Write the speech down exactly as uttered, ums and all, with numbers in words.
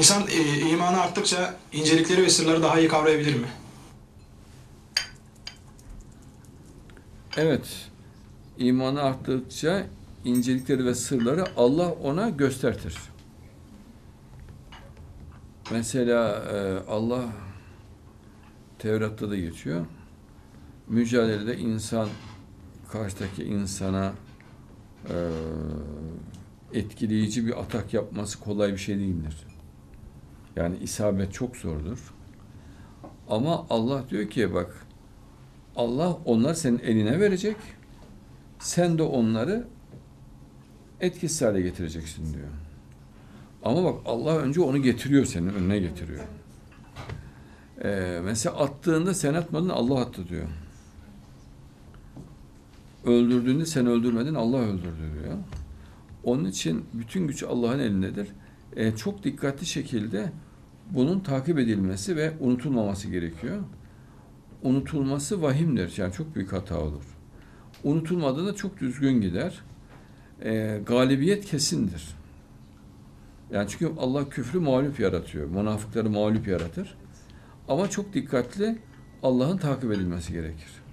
İnsan e, imanı arttıkça incelikleri ve sırları daha iyi kavrayabilir mi? Evet. İmanı arttıkça incelikleri ve sırları Allah ona göstertir. Mesela e, Allah Tevrat'ta da geçiyor. Mücadelede insan karşıdaki insana e, etkileyici bir atak yapması kolay bir şey değildir. Yani isabet çok zordur. Ama Allah diyor ki bak, Allah onları senin eline verecek. Sen de onları etkisiz hale getireceksin diyor. Ama bak Allah önce onu getiriyor, senin önüne getiriyor. Ee, mesela attığında sen atmadın, Allah attı diyor. Öldürdüğünde sen öldürmedin, Allah öldürdü diyor. Onun için bütün güç Allah'ın elindedir. Ee, çok dikkatli şekilde bunun takip edilmesi ve unutulmaması gerekiyor. Unutulması vahimdir. Yani çok büyük hata olur. Unutulmadığında çok düzgün gider. Ee, galibiyet kesindir. Yani çünkü Allah küfrü mağlup yaratıyor. Münafıkları mağlup yaratır. Ama çok dikkatli Allah'ın takip edilmesi gerekir.